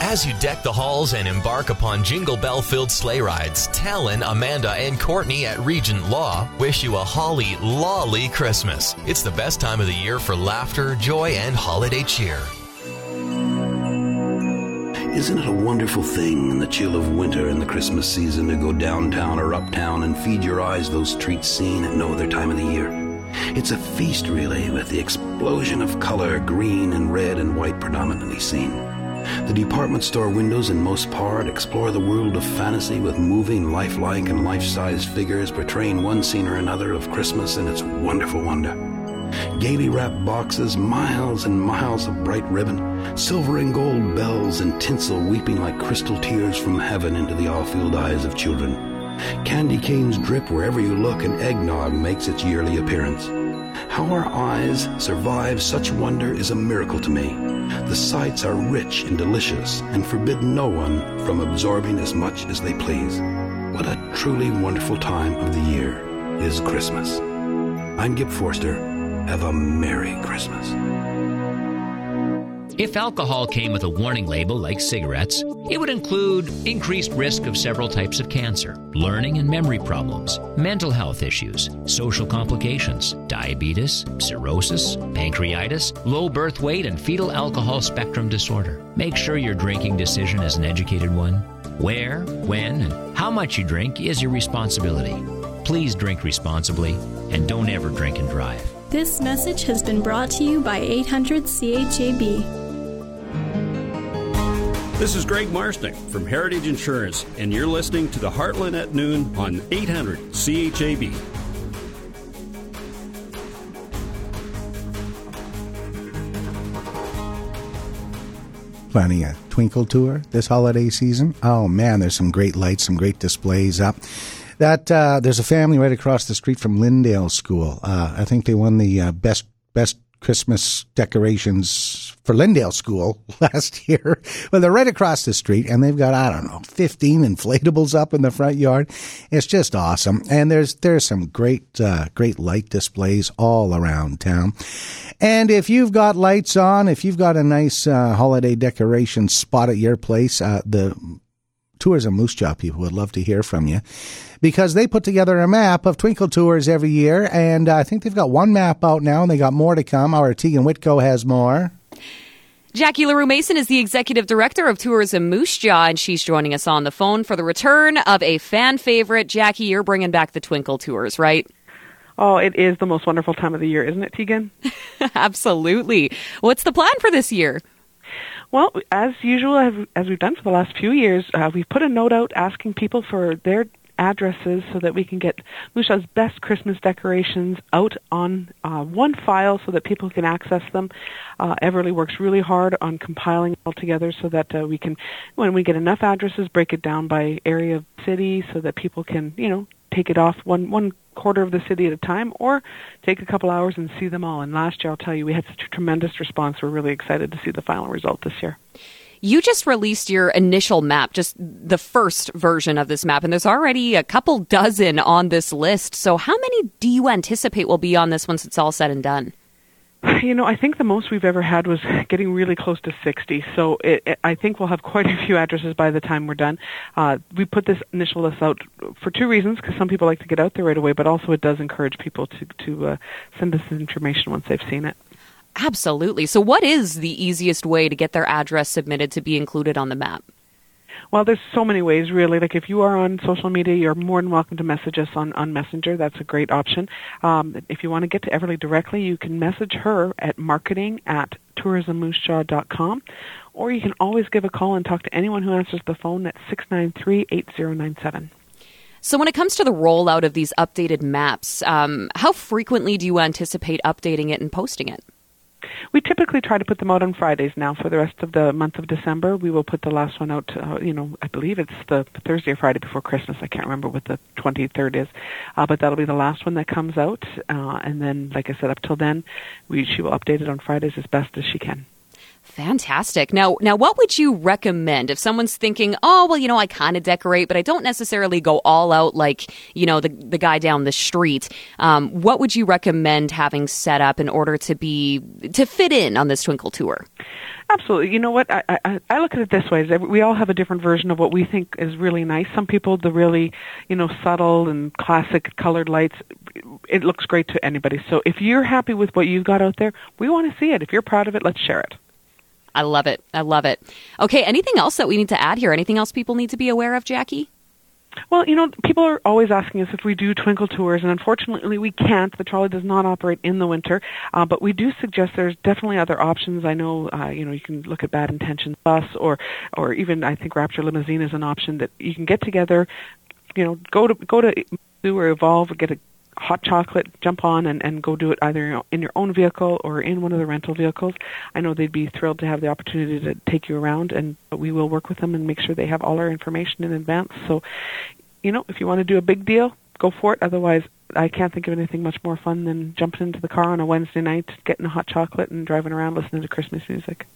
As you deck the halls and embark upon jingle bell-filled sleigh rides, Talon, Amanda, and Courtney at Regent Law wish you a holly lolly Christmas. It's the best time of the year for laughter, joy, and holiday cheer. Isn't it a wonderful thing in the chill of winter and the Christmas season to go downtown or uptown and feed your eyes those treats seen at no other time of the year? It's a feast, really, with the explosion of color, green and red and white predominantly seen. The department store windows, in most part, explore the world of fantasy with moving, lifelike and life-size figures portraying one scene or another of Christmas and its wonderful wonder. Gaily wrapped boxes, miles and miles of bright ribbon, silver and gold bells and tinsel weeping like crystal tears from heaven into the all-field eyes of children. Candy canes drip wherever you look, and eggnog makes its yearly appearance. How our eyes survive such wonder is a miracle to me. The sights are rich and delicious and forbid no one from absorbing as much as they please. What a truly wonderful time of the year is Christmas. I'm Gib Forster. Have a Merry Christmas. If alcohol came with a warning label like cigarettes, it would include increased risk of several types of cancer, learning and memory problems, mental health issues, social complications, diabetes, cirrhosis, pancreatitis, low birth weight, and fetal alcohol spectrum disorder. Make sure your drinking decision is an educated one. Where, when, and how much you drink is your responsibility. Please drink responsibly and don't ever drink and drive. This message has been brought to you by 800-CHAB. This is Greg Marsnick from Heritage Insurance, and you're listening to the Heartland at Noon on 800-CHAB. Planning a Twinkle Tour this holiday season? Oh, man, there's some great lights, some great displays up. There's a family right across the street from Lyndale School. I think they won the best Christmas decorations for Lyndale School last year. Well, they're right across the street, and they've got, 15 inflatables up in the front yard. It's just awesome. And there's some great light displays all around town. And if you've got lights on, if you've got a nice holiday decoration spot at your place, the Tours and Moose Jaw people would love to hear from you, because they put together a map of Twinkle Tours every year, and I think they've got one map out now, and they got more to come. Our Tegan Whitco has more. Jackie LaRue-Mason is the executive director of Tourism Moose Jaw, and she's joining us on the phone for the return of a fan favorite. Jackie, you're bringing back the Twinkle Tours, right? Oh, it is the most wonderful time of the year, isn't it, Tegan? Absolutely. What's the plan for this year? Well, as usual, as we've done for the last few years, we've put a note out asking people for their addresses so that we can get Moose Jaw's best Christmas decorations out on one file so that people can access them. Everly works really hard on compiling it all together so that we can, when we get enough addresses, break it down by area of the city so that people can, take it off one quarter of the city at a time, or take a couple hours and see them all. And last year, I'll tell you, we had such a tremendous response. We're really excited to see the final result this year. You just released your initial map, just the first version of this map, and there's already a couple dozen on this list. So how many do you anticipate will be on this once it's all said and done? I think the most we've ever had was getting really close to 60, so I think we'll have quite a few addresses by the time we're done. We put this initial list out for two reasons, because some people like to get out there right away, but also it does encourage people to send us information once they've seen it. Absolutely. So what is the easiest way to get their address submitted to be included on the map? Well, there's so many ways, really. Like, if you are on social media, you're more than welcome to message us on Messenger. That's a great option. If you want to get to Everly directly, you can message her at marketing@tourismmoosejaw.com, or you can always give a call and talk to anyone who answers the phone at 693-8097. So when it comes to the rollout of these updated maps, how frequently do you anticipate updating it and posting it? We typically try to put them out on Fridays now. For the rest of the month of December, we will put the last one out, I believe it's the Thursday or Friday before Christmas. I can't remember what the 23rd is, but that'll be the last one that comes out. And then, like I said, up till then, she will update it on Fridays as best as she can. Fantastic. Now, what would you recommend if someone's thinking, I kind of decorate, but I don't necessarily go all out like, the guy down the street. What would you recommend having set up in order to fit in on this Twinkle Tour? Absolutely. You know what? I look at it this way. We all have a different version of what we think is really nice. Some people, the really, subtle and classic colored lights, it looks great to anybody. So if you're happy with what you've got out there, we want to see it. If you're proud of it, let's share it. I love it. I love it. Okay, anything else that we need to add here? Anything else people need to be aware of, Jackie? Well, you know, people are always asking us if we do Twinkle Tours, and unfortunately we can't. The trolley does not operate in the winter, but we do suggest there's definitely other options. I know, you know, you can look at Bad Intentions Bus, or even I think Rapture Limousine is an option that you can get together, you know, go to or Evolve, or get a hot chocolate, jump on and go do it either in your own vehicle or in one of the rental vehicles. I know they'd be thrilled to have the opportunity to take you around, and we will work with them and make sure they have all our information in advance. So, you know, if you want to do a big deal, go for it. Otherwise, I can't think of anything much more fun than jumping into the car on a Wednesday night, getting a hot chocolate, and driving around listening to Christmas music.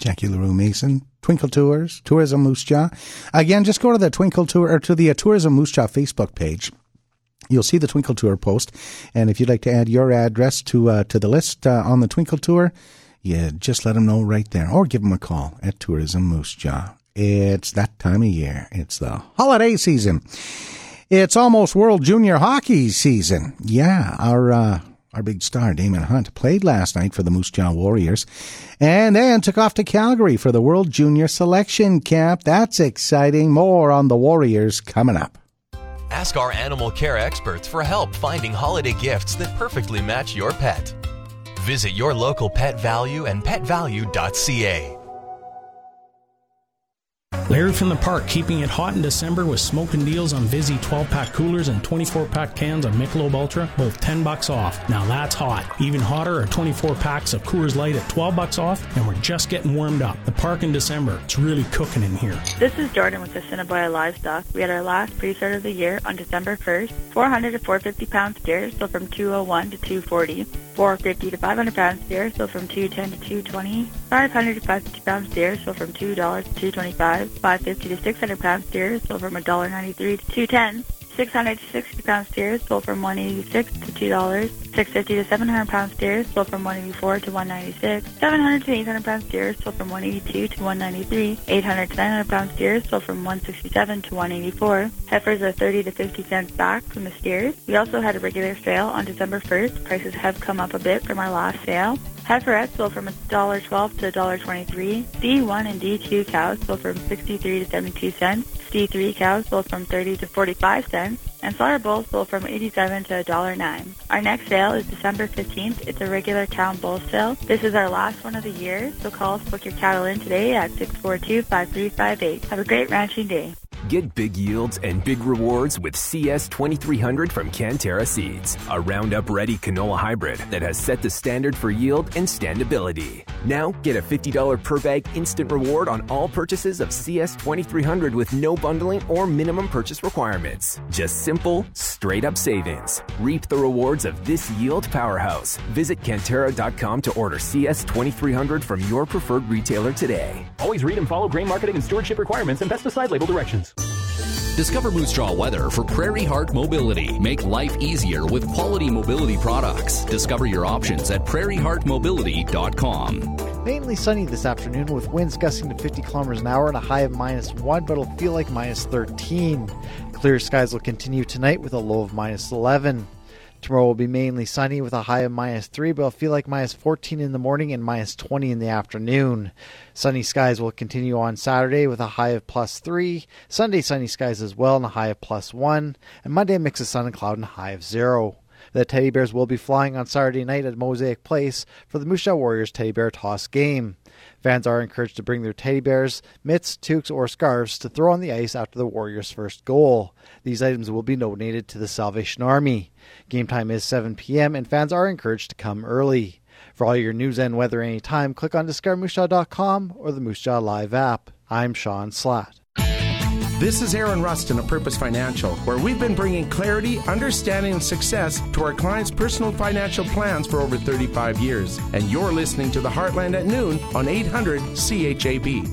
Jackie LaRue-Mason, Twinkle Tours, Tourism Moose Jaw. Again, just go to the Twinkle Tour or to the Tourism Moose Jaw Facebook page. You'll see the Twinkle Tour post, and if you'd like to add your address to the list on the Twinkle Tour, yeah, just let them know right there, or give them a call at Tourism Moose Jaw. It's that time of year. It's the holiday season. It's almost World Junior Hockey season. Yeah, our big star, Damon Hunt, played last night for the Moose Jaw Warriors and then took off to Calgary for the World Junior Selection Camp. That's exciting. More on the Warriors coming up. Ask our animal care experts for help finding holiday gifts that perfectly match your pet. Visit your local Pet Value and petvalue.ca. Larry from the Park, keeping it hot in December with smoking deals on Vizzy 12-pack coolers and 24-pack cans of Michelob Ultra, both $10 off. Now that's hot. Even hotter are 24 packs of Coors Light at $12 off, and we're just getting warmed up. The Park in December, it's really cooking in here. This is Jordan with Assiniboia Livestock. We had our last pre-start of the year on December 1st. 400 to 450 pound steer, so from 201 to 240. 450 to 500 pound steer, so from 210 to 220. 500 to 550 pound steer, so from $2 to $225. 550 to 600 pound steer, sold from $1.93 to $2.10. 600 to 60 pound steer, sold from $1.86 to $2. 650 to 700 pound steer, sold from $1.84 to $1.96. 700 to 800 pound steer, sold from $1.82 to $1.93. 800 to 900 pound steer, sold from $1.67 to $1.84. Heifers are 30 to 50 cents back from the steers. We also had a regular sale on December 1st. Prices have come up a bit from our last sale. Heiferettes sold from $1.12 to $1.23. D1 and D2 cows sold from 63 to 72 cents. D3 cows sold from 30 to 45 cents. And slaughter bulls sold from 87 to $1.09. Our next sale is December 15th. It's a regular town bull sale. This is our last one of the year, so call us, book your cattle in today at 642-5358. Have a great ranching day. Get big yields and big rewards with CS2300 from Cantera Seeds, a Roundup-ready canola hybrid that has set the standard for yield and standability. Now, get a $50 per bag instant reward on all purchases of CS2300 with no bundling or minimum purchase requirements. Just simple, straight-up savings. Reap the rewards of this yield powerhouse. Visit Cantera.com to order CS2300 from your preferred retailer today. Always read and follow grain marketing and stewardship requirements and pesticide label directions. Discover Moose Jaw Weather for Prairie Heart Mobility. Make life easier with quality mobility products. Discover your options at prairieheartmobility.com. Mainly sunny this afternoon with winds gusting to 50 kilometers an hour and a high of -1, but it'll feel like -13. Clear skies will continue tonight with a low of -11. Tomorrow will be mainly sunny with a high of -3, but it'll feel like -14 in the morning and -20 in the afternoon. Sunny skies will continue on Saturday with a high of +3. Sunday, sunny skies as well and a high of +1. And Monday, a mix of sun and cloud and a high of 0. The teddy bears will be flying on Saturday night at Mosaic Place for the Moose Jaw Warriors teddy bear toss game. Fans are encouraged to bring their teddy bears, mitts, toques, or scarves to throw on the ice after the Warriors' first goal. These items will be donated to the Salvation Army. Game time is 7 p.m. and fans are encouraged to come early. For all your news and weather anytime, click on discovermoosejaw.com or the Moose Jaw Live app. I'm Sean Slatt. This is Aaron Rustin of Purposed Financial, where we've been bringing clarity, understanding, and success to our clients' personal financial plans for over 35 years. And you're listening to The Heartland at noon on 800-CHAB.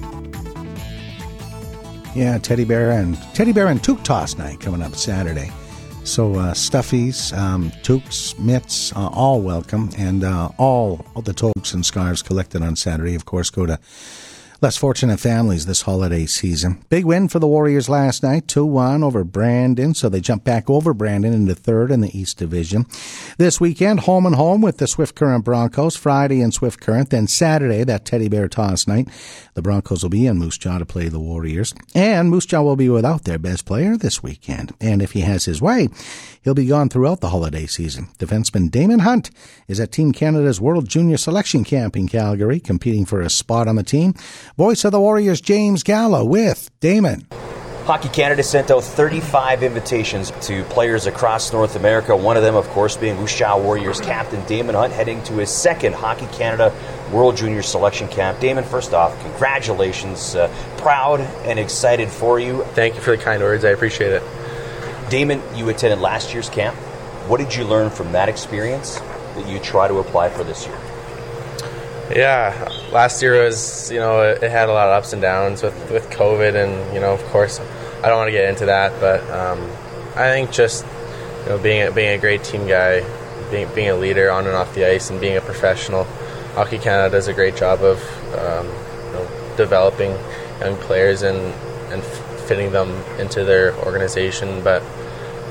Yeah, Teddy Bear and Toque Toss Night coming up Saturday. So stuffies, toques, mitts, all welcome. And all the toques and scarves collected on Saturday, of course, go to less fortunate families this holiday season. Big win for the Warriors last night, 2-1 over Brandon, so they jump back over Brandon into third in the East Division. This weekend, home and home with the Swift Current Broncos, Friday in Swift Current, then Saturday, that teddy bear toss night. The Broncos will be in Moose Jaw to play the Warriors, and Moose Jaw will be without their best player this weekend, and if he has his way, he'll be gone throughout the holiday season. Defenseman Damon Hunt is at Team Canada's World Junior Selection Camp in Calgary, competing for a spot on the team. Voice of the Warriors, James Gallo, with Damon. Hockey Canada sent out 35 invitations to players across North America, one of them, of course, being Moose Jaw Warriors captain Damon Hunt, heading to his second Hockey Canada World Junior Selection Camp. Damon, first off, congratulations. Proud and excited for you. Thank you for the kind words. I appreciate it. Damon, you attended last year's camp. What did you learn from that experience that you try to apply for this year? Yeah, last year was, it had a lot of ups and downs with COVID, and, of course, I don't want to get into that, but I think just, being a great team guy, being a leader on and off the ice, and being a professional, Hockey Canada does a great job of, developing young players and fitting them into their organization, but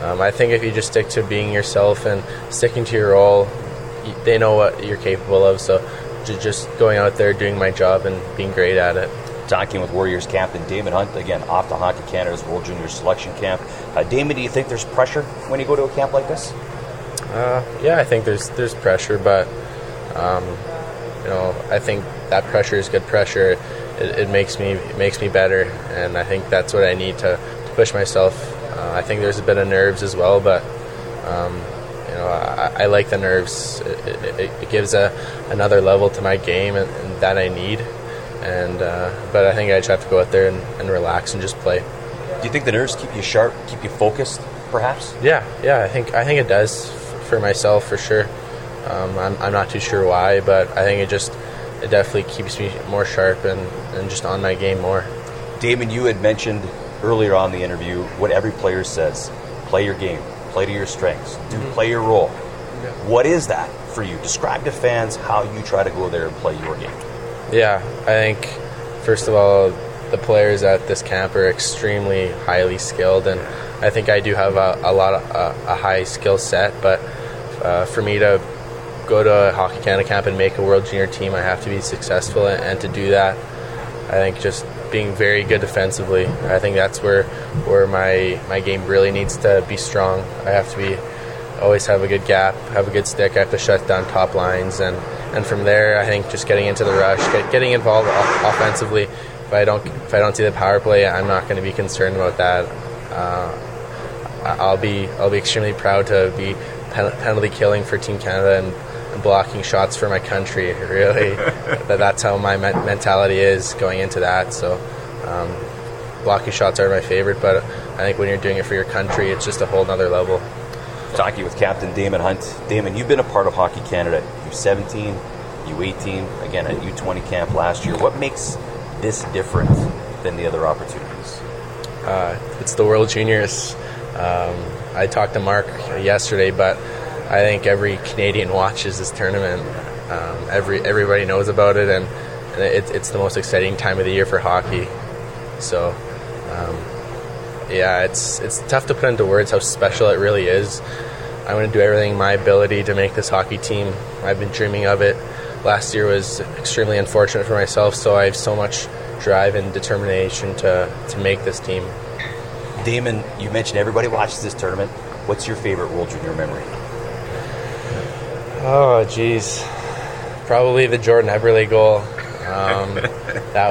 I think if you just stick to being yourself and sticking to your role, they know what you're capable of, so just going out there, doing my job, and being great at it. Talking with Warriors captain Damon Hunt, again, off to Hockey Canada's World Junior Selection Camp. Damon, do you think there's pressure when you go to a camp like this? Yeah, I think there's pressure, but, I think that pressure is good pressure. It makes me better, and I think that's what I need to push myself. I think there's a bit of nerves as well, but, I like the nerves. It gives another level to my game and that I need. And but I think I just have to go out there and relax and just play. Do you think the nerves keep you sharp, keep you focused, perhaps? Yeah. I think it does for myself for sure. I'm not too sure why, but I think it definitely keeps me more sharp and just on my game more. Damon, you had mentioned earlier on the interview what every player says: play your game. Play to your strengths. Do play your role. Yeah. What is that for you? Describe to fans how you try to go there and play your game. Yeah, I think, first of all, the players at this camp are extremely highly skilled, and I think I do have a lot of a high skill set, but for me to go to a Hockey Canada camp and make a World Junior team, I have to be successful, and to do that, I think just being very good defensively. I think that's where my game really needs to be strong. I have to always have a good gap, have a good stick. I have to shut down top lines, and from there, I think just getting into the rush, getting involved offensively. If I don't see the power play, I'm not going to be concerned about that. I'll be extremely proud to be penalty killing for Team Canada and blocking shots for my country, really. That's how my mentality is going into that. So blocking shots are my favorite, but I think when you're doing it for your country, it's just a whole nother level. Talking with captain Damon Hunt. Damon, you've been a part of Hockey Canada, U17, U18, again at U20 camp last year. What makes this different than the other opportunities? It's the World Juniors. I talked to Mark yesterday, but I think every Canadian watches this tournament. Everybody knows about it, and it's the most exciting time of the year for hockey. So, it's tough to put into words how special it really is. I'm going to do everything in my ability to make this hockey team. I've been dreaming of it. Last year was extremely unfortunate for myself, so I have so much drive and determination to make this team. Damon, you mentioned everybody watches this tournament. What's your favorite World Junior memory? Oh, geez. Probably the Jordan Eberle goal. That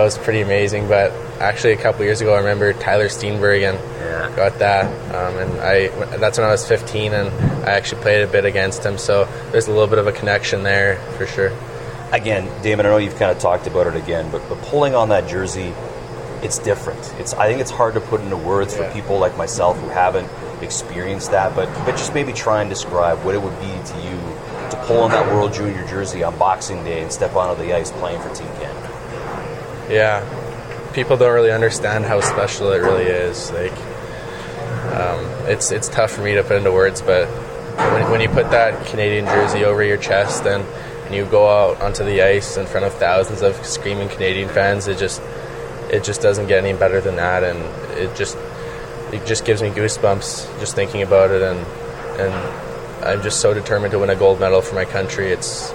was pretty amazing. But actually, a couple years ago, I remember Tyler Steenbergen got that. That's when I was 15, and I actually played a bit against him. So there's a little bit of a connection there for sure. Again, Damon, I know you've kind of talked about it again, but pulling on that jersey, it's different. I think it's hard to put into words for people like myself who haven't experienced that, but just maybe try and describe what it would be to you to pull on that World Junior jersey on Boxing Day and step onto the ice playing for Team Canada. Yeah, people don't really understand how special it really is. Like, it's tough for me to put into words, but when you put that Canadian jersey over your chest and and you go out onto the ice in front of thousands of screaming Canadian fans, it just doesn't get any better than that. And it just gives me goosebumps just thinking about it. And I'm just so determined to win a gold medal for my country. It's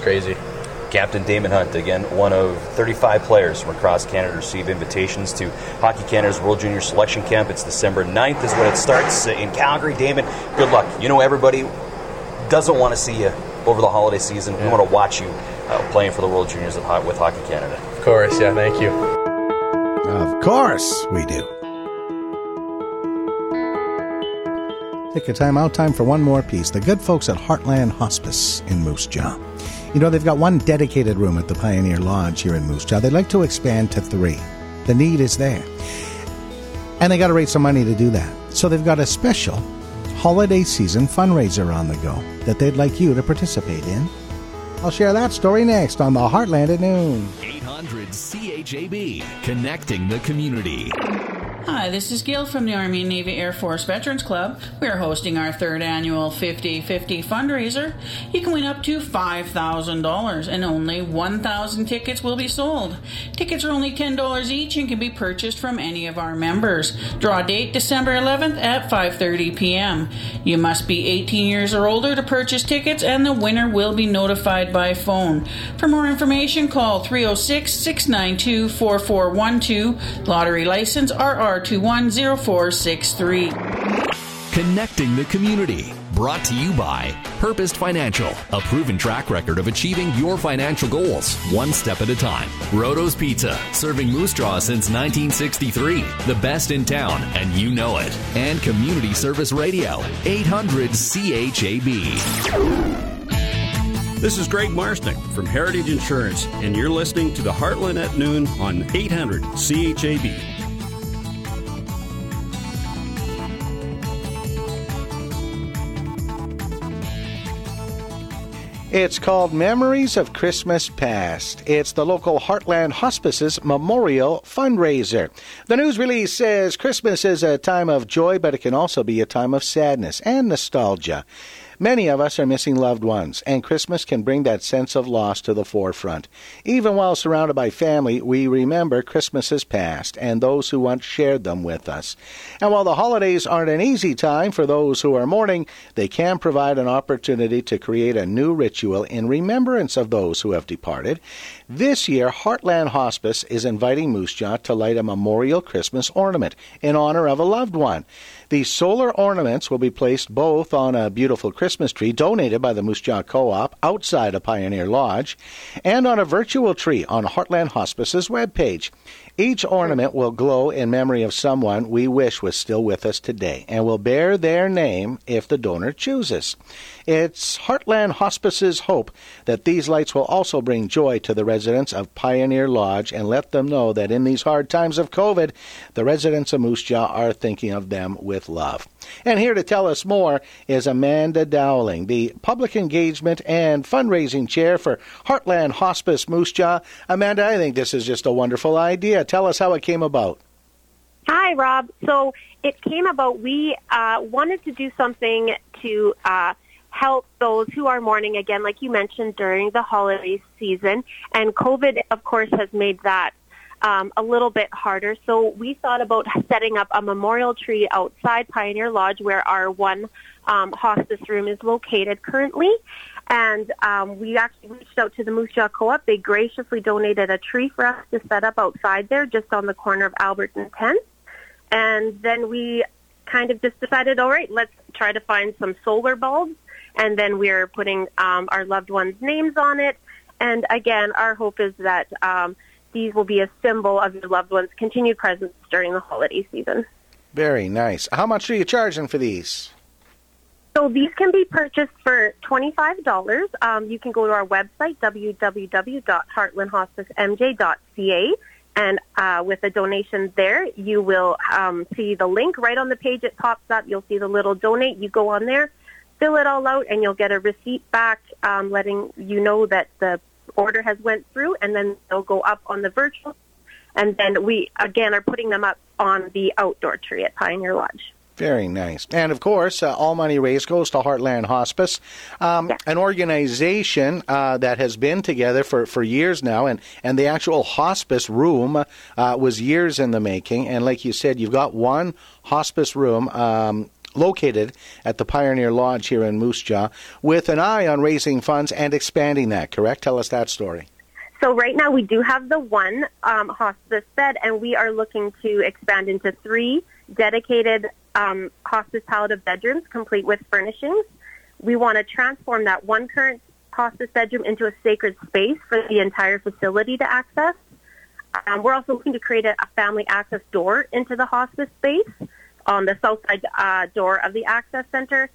crazy. Captain Damon Hunt, again, one of 35 players from across Canada to receive invitations to Hockey Canada's World Junior Selection Camp. It's December 9th is when it starts in Calgary. Damon, good luck. You know, everybody doesn't want to see you over the holiday season. Yeah. We want to watch you playing for the World Juniors with Hockey Canada. Of course, yeah, thank you. Of course we do. Take your time out. Time for one more piece. The good folks at Heartland Hospice in Moose Jaw. You know, they've got one dedicated room at the Pioneer Lodge here in Moose Jaw. They'd like to expand to 3. The need is there. And they got to raise some money to do that. So they've got a special holiday season fundraiser on the go that they'd like you to participate in. I'll share that story next on the Heartland at Noon. 800-CHAB, connecting the community. Hi, this is Gil from the Army and Navy Air Force Veterans Club. We are hosting our third annual 50-50 fundraiser. You can win up to $5,000 and only 1,000 tickets will be sold. Tickets are only $10 each and can be purchased from any of our members. Draw date December 11th at 5:30 p.m. You must be 18 years or older to purchase tickets, and the winner will be notified by phone. For more information, call 306-692-4412. Lottery license RR210463. Connecting the community. Brought to you by Purposed Financial, a proven track record of achieving your financial goals one step at a time. Roto's Pizza, serving Moose Jaw since 1963. The best in town, and you know it. And Community Service Radio, 800-CHAB. This is Greg Marsnick from Heritage Insurance, and you're listening to the Heartland at Noon on 800-CHAB. It's called Memories of Christmas Past. It's the local Heartland Hospice's Memorial Fundraiser. The news release says Christmas is a time of joy, but it can also be a time of sadness and nostalgia. Many of us are missing loved ones, and Christmas can bring that sense of loss to the forefront. Even while surrounded by family, we remember Christmases past and those who once shared them with us. And while the holidays aren't an easy time for those who are mourning, they can provide an opportunity to create a new ritual in remembrance of those who have departed. This year, Heartland Hospice is inviting Moose Jaw to light a memorial Christmas ornament in honor of a loved one. These solar ornaments will be placed both on a beautiful Christmas tree donated by the Moose Jaw Co-op outside a Pioneer Lodge and on a virtual tree on Heartland Hospice's webpage. Each ornament will glow in memory of someone we wish was still with us today and will bear their name if the donor chooses. It's Heartland Hospice's hope that these lights will also bring joy to the residents of Pioneer Lodge and let them know that in these hard times of COVID, the residents of Moose Jaw are thinking of them with love. And here to tell us more is Amanda Dowling, the Public Engagement and Fundraising Chair for Heartland Hospice Moose Jaw. Amanda, I think this is just a wonderful idea. Tell us how it came about. Hi, Rob. So it came about, we wanted to do something to help those who are mourning, again, like you mentioned, during the holiday season. And COVID, of course, has made that a little bit harder. So we thought about setting up a memorial tree outside Pioneer Lodge where our one hospice room is located currently. And we actually reached out to the Moose Jaw Co-op. They graciously donated a tree for us to set up outside there just on the corner of Albert and 10th. And then we kind of just decided, all right, let's try to find some solar bulbs. And then we're putting our loved ones' names on it. And again, our hope is that these will be a symbol of your loved one's continued presence during the holiday season. Very nice. How much are you charging for these? So these can be purchased for $25. You can go to our website, www.heartlandhospicemj.ca, and with a donation there, you will see the link right on the page. It pops up. You'll see the little donate. You go on there, fill it all out, and you'll get a receipt back letting you know that the order has went through, and then they'll go up on the virtual, and then we again are putting them up on the outdoor tree at Pioneer Lodge. Very nice. And, of course, all money raised goes to Heartland Hospice, an organization that has been together for years now, and the actual hospice room was years in the making. And like you said, you've got one hospice room located at the Pioneer Lodge here in Moose Jaw with an eye on raising funds and expanding that, correct? Tell us that story. So right now we do have the one hospice bed, and we are looking to expand into three dedicated hospice palliative bedrooms, complete with furnishings. We want to transform that one current hospice bedroom into a sacred space for the entire facility to access. We're also looking to create a family access door into the hospice space on the south side door of the access center,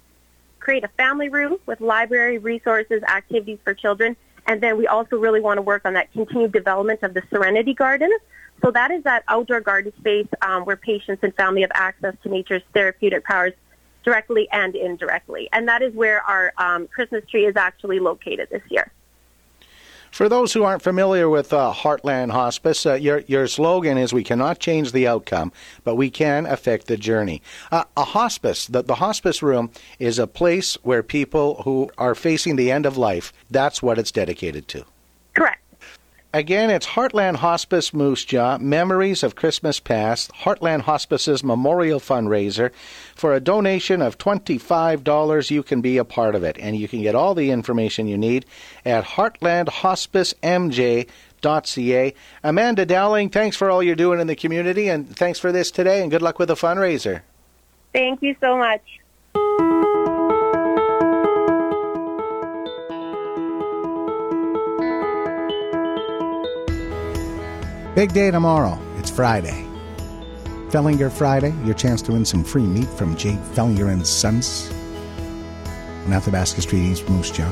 create a family room with library, resources, activities for children, and then we also really want to work on that continued development of the Serenity Garden. So that is that outdoor garden space where patients and family have access to nature's therapeutic powers directly and indirectly. And that is where our Christmas tree is actually located this year. For those who aren't familiar with Heartland Hospice, your slogan is, we cannot change the outcome, but we can affect the journey. A hospice, the hospice room is a place where people who are facing the end of life, that's what it's dedicated to. Correct. Again, it's Heartland Hospice Moose Jaw, Memories of Christmas Past, Heartland Hospice's memorial fundraiser. For a donation of $25, you can be a part of it, and you can get all the information you need at heartlandhospicemj.ca. Amanda Dowling, thanks for all you're doing in the community, and thanks for this today, and good luck with the fundraiser. Thank you so much. Big day tomorrow. It's Friday. Fellinger Friday, your chance to win some free meat from J. Fellinger and Sons. And Athabasca Street East, Moose Jaw.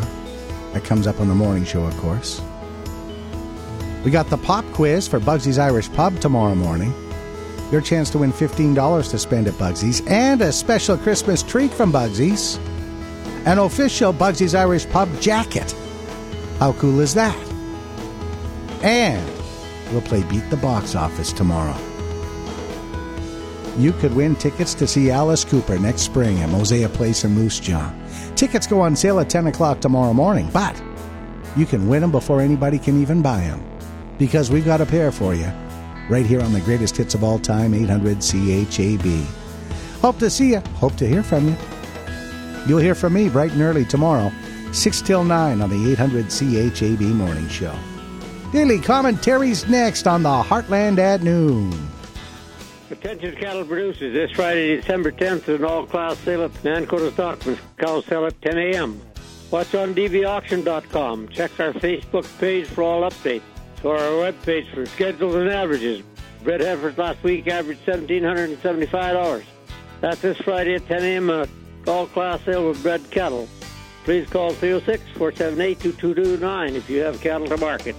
That comes up on the morning show, of course. We got the pop quiz for Bugsy's Irish Pub tomorrow morning. Your chance to win $15 to spend at Bugsy's, and a special Christmas treat from Bugsy's. An official Bugsy's Irish Pub jacket. How cool is that? And we'll play Beat the Box Office tomorrow. You could win tickets to see Alice Cooper next spring at Mosaic Place in Moose Jaw. Tickets go on sale at 10 o'clock tomorrow morning, but you can win them before anybody can even buy them, because we've got a pair for you right here on the greatest hits of all time, 800-CHAB. Hope to see you. Hope to hear from you. You'll hear from me bright and early tomorrow, 6 till 9 on the 800-CHAB Morning Show. Daily commentaries next on the Heartland at Noon. Attention cattle producers, this Friday, December 10th, is an all-class sale at Nankota Stockman's cow sale at 10 a.m. Watch on dvauction.com. Check our Facebook page for all updates, or our webpage for schedules and averages. Red heifers last week averaged $1,775. That's this Friday at 10 a.m. at all-class sale with bred cattle. Please call 306-478-2229 if you have cattle to market.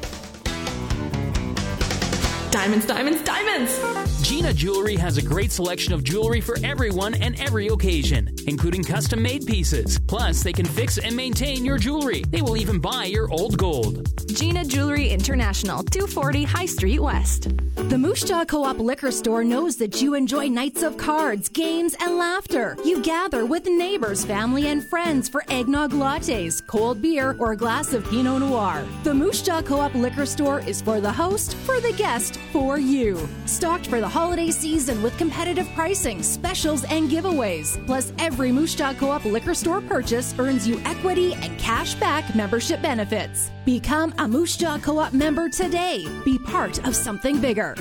Diamonds, diamonds, diamonds! Gina Jewelry has a great selection of jewelry for everyone and every occasion, including custom-made pieces. Plus, they can fix and maintain your jewelry. They will even buy your old gold. Gina Jewelry International, 240 High Street West. The Moose Jaw Co-op Liquor Store knows that you enjoy nights of cards, games, and laughter. You gather with neighbors, family, and friends for eggnog lattes, cold beer, or a glass of Pinot Noir. The Moose Jaw Co-op Liquor Store is for the host, for the guest, for you. Stocked for the holiday season with competitive pricing, specials, and giveaways. Plus, every Moose Jaw Co-op Liquor Store purchase earns you equity and cash back membership benefits. Become a Moose Jaw Co-op member today. Be part of something bigger.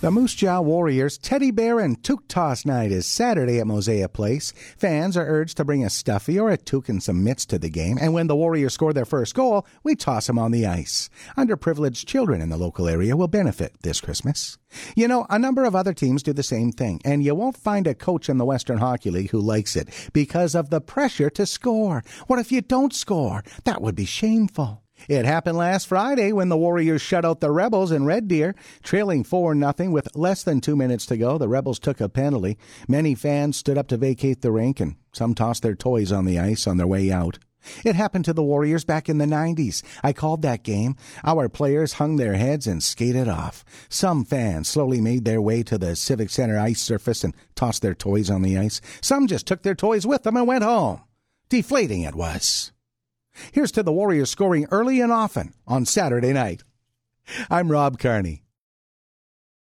The Moose Jaw Warriors Teddy Bear and Toque Toss Night is Saturday at Mosaic Place. Fans are urged to bring a stuffy or a toque and some mitts to the game, and when the Warriors score their first goal, we toss them on the ice. Underprivileged children in the local area will benefit this Christmas. You know, a number of other teams do the same thing, and you won't find a coach in the Western Hockey League who likes it because of the pressure to score. What if you don't score? That would be shameful. It happened last Friday when the Warriors shut out the Rebels in Red Deer. Trailing 4-0 with less than 2 minutes to go, the Rebels took a penalty. Many fans stood up to vacate the rink, and some tossed their toys on the ice on their way out. It happened to the Warriors back in the 90s. I called that game. Our players hung their heads and skated off. Some fans slowly made their way to the Civic Center ice surface and tossed their toys on the ice. Some just took their toys with them and went home. Deflating it was. Here's to the Warriors scoring early and often on Saturday night. I'm Rob Carney.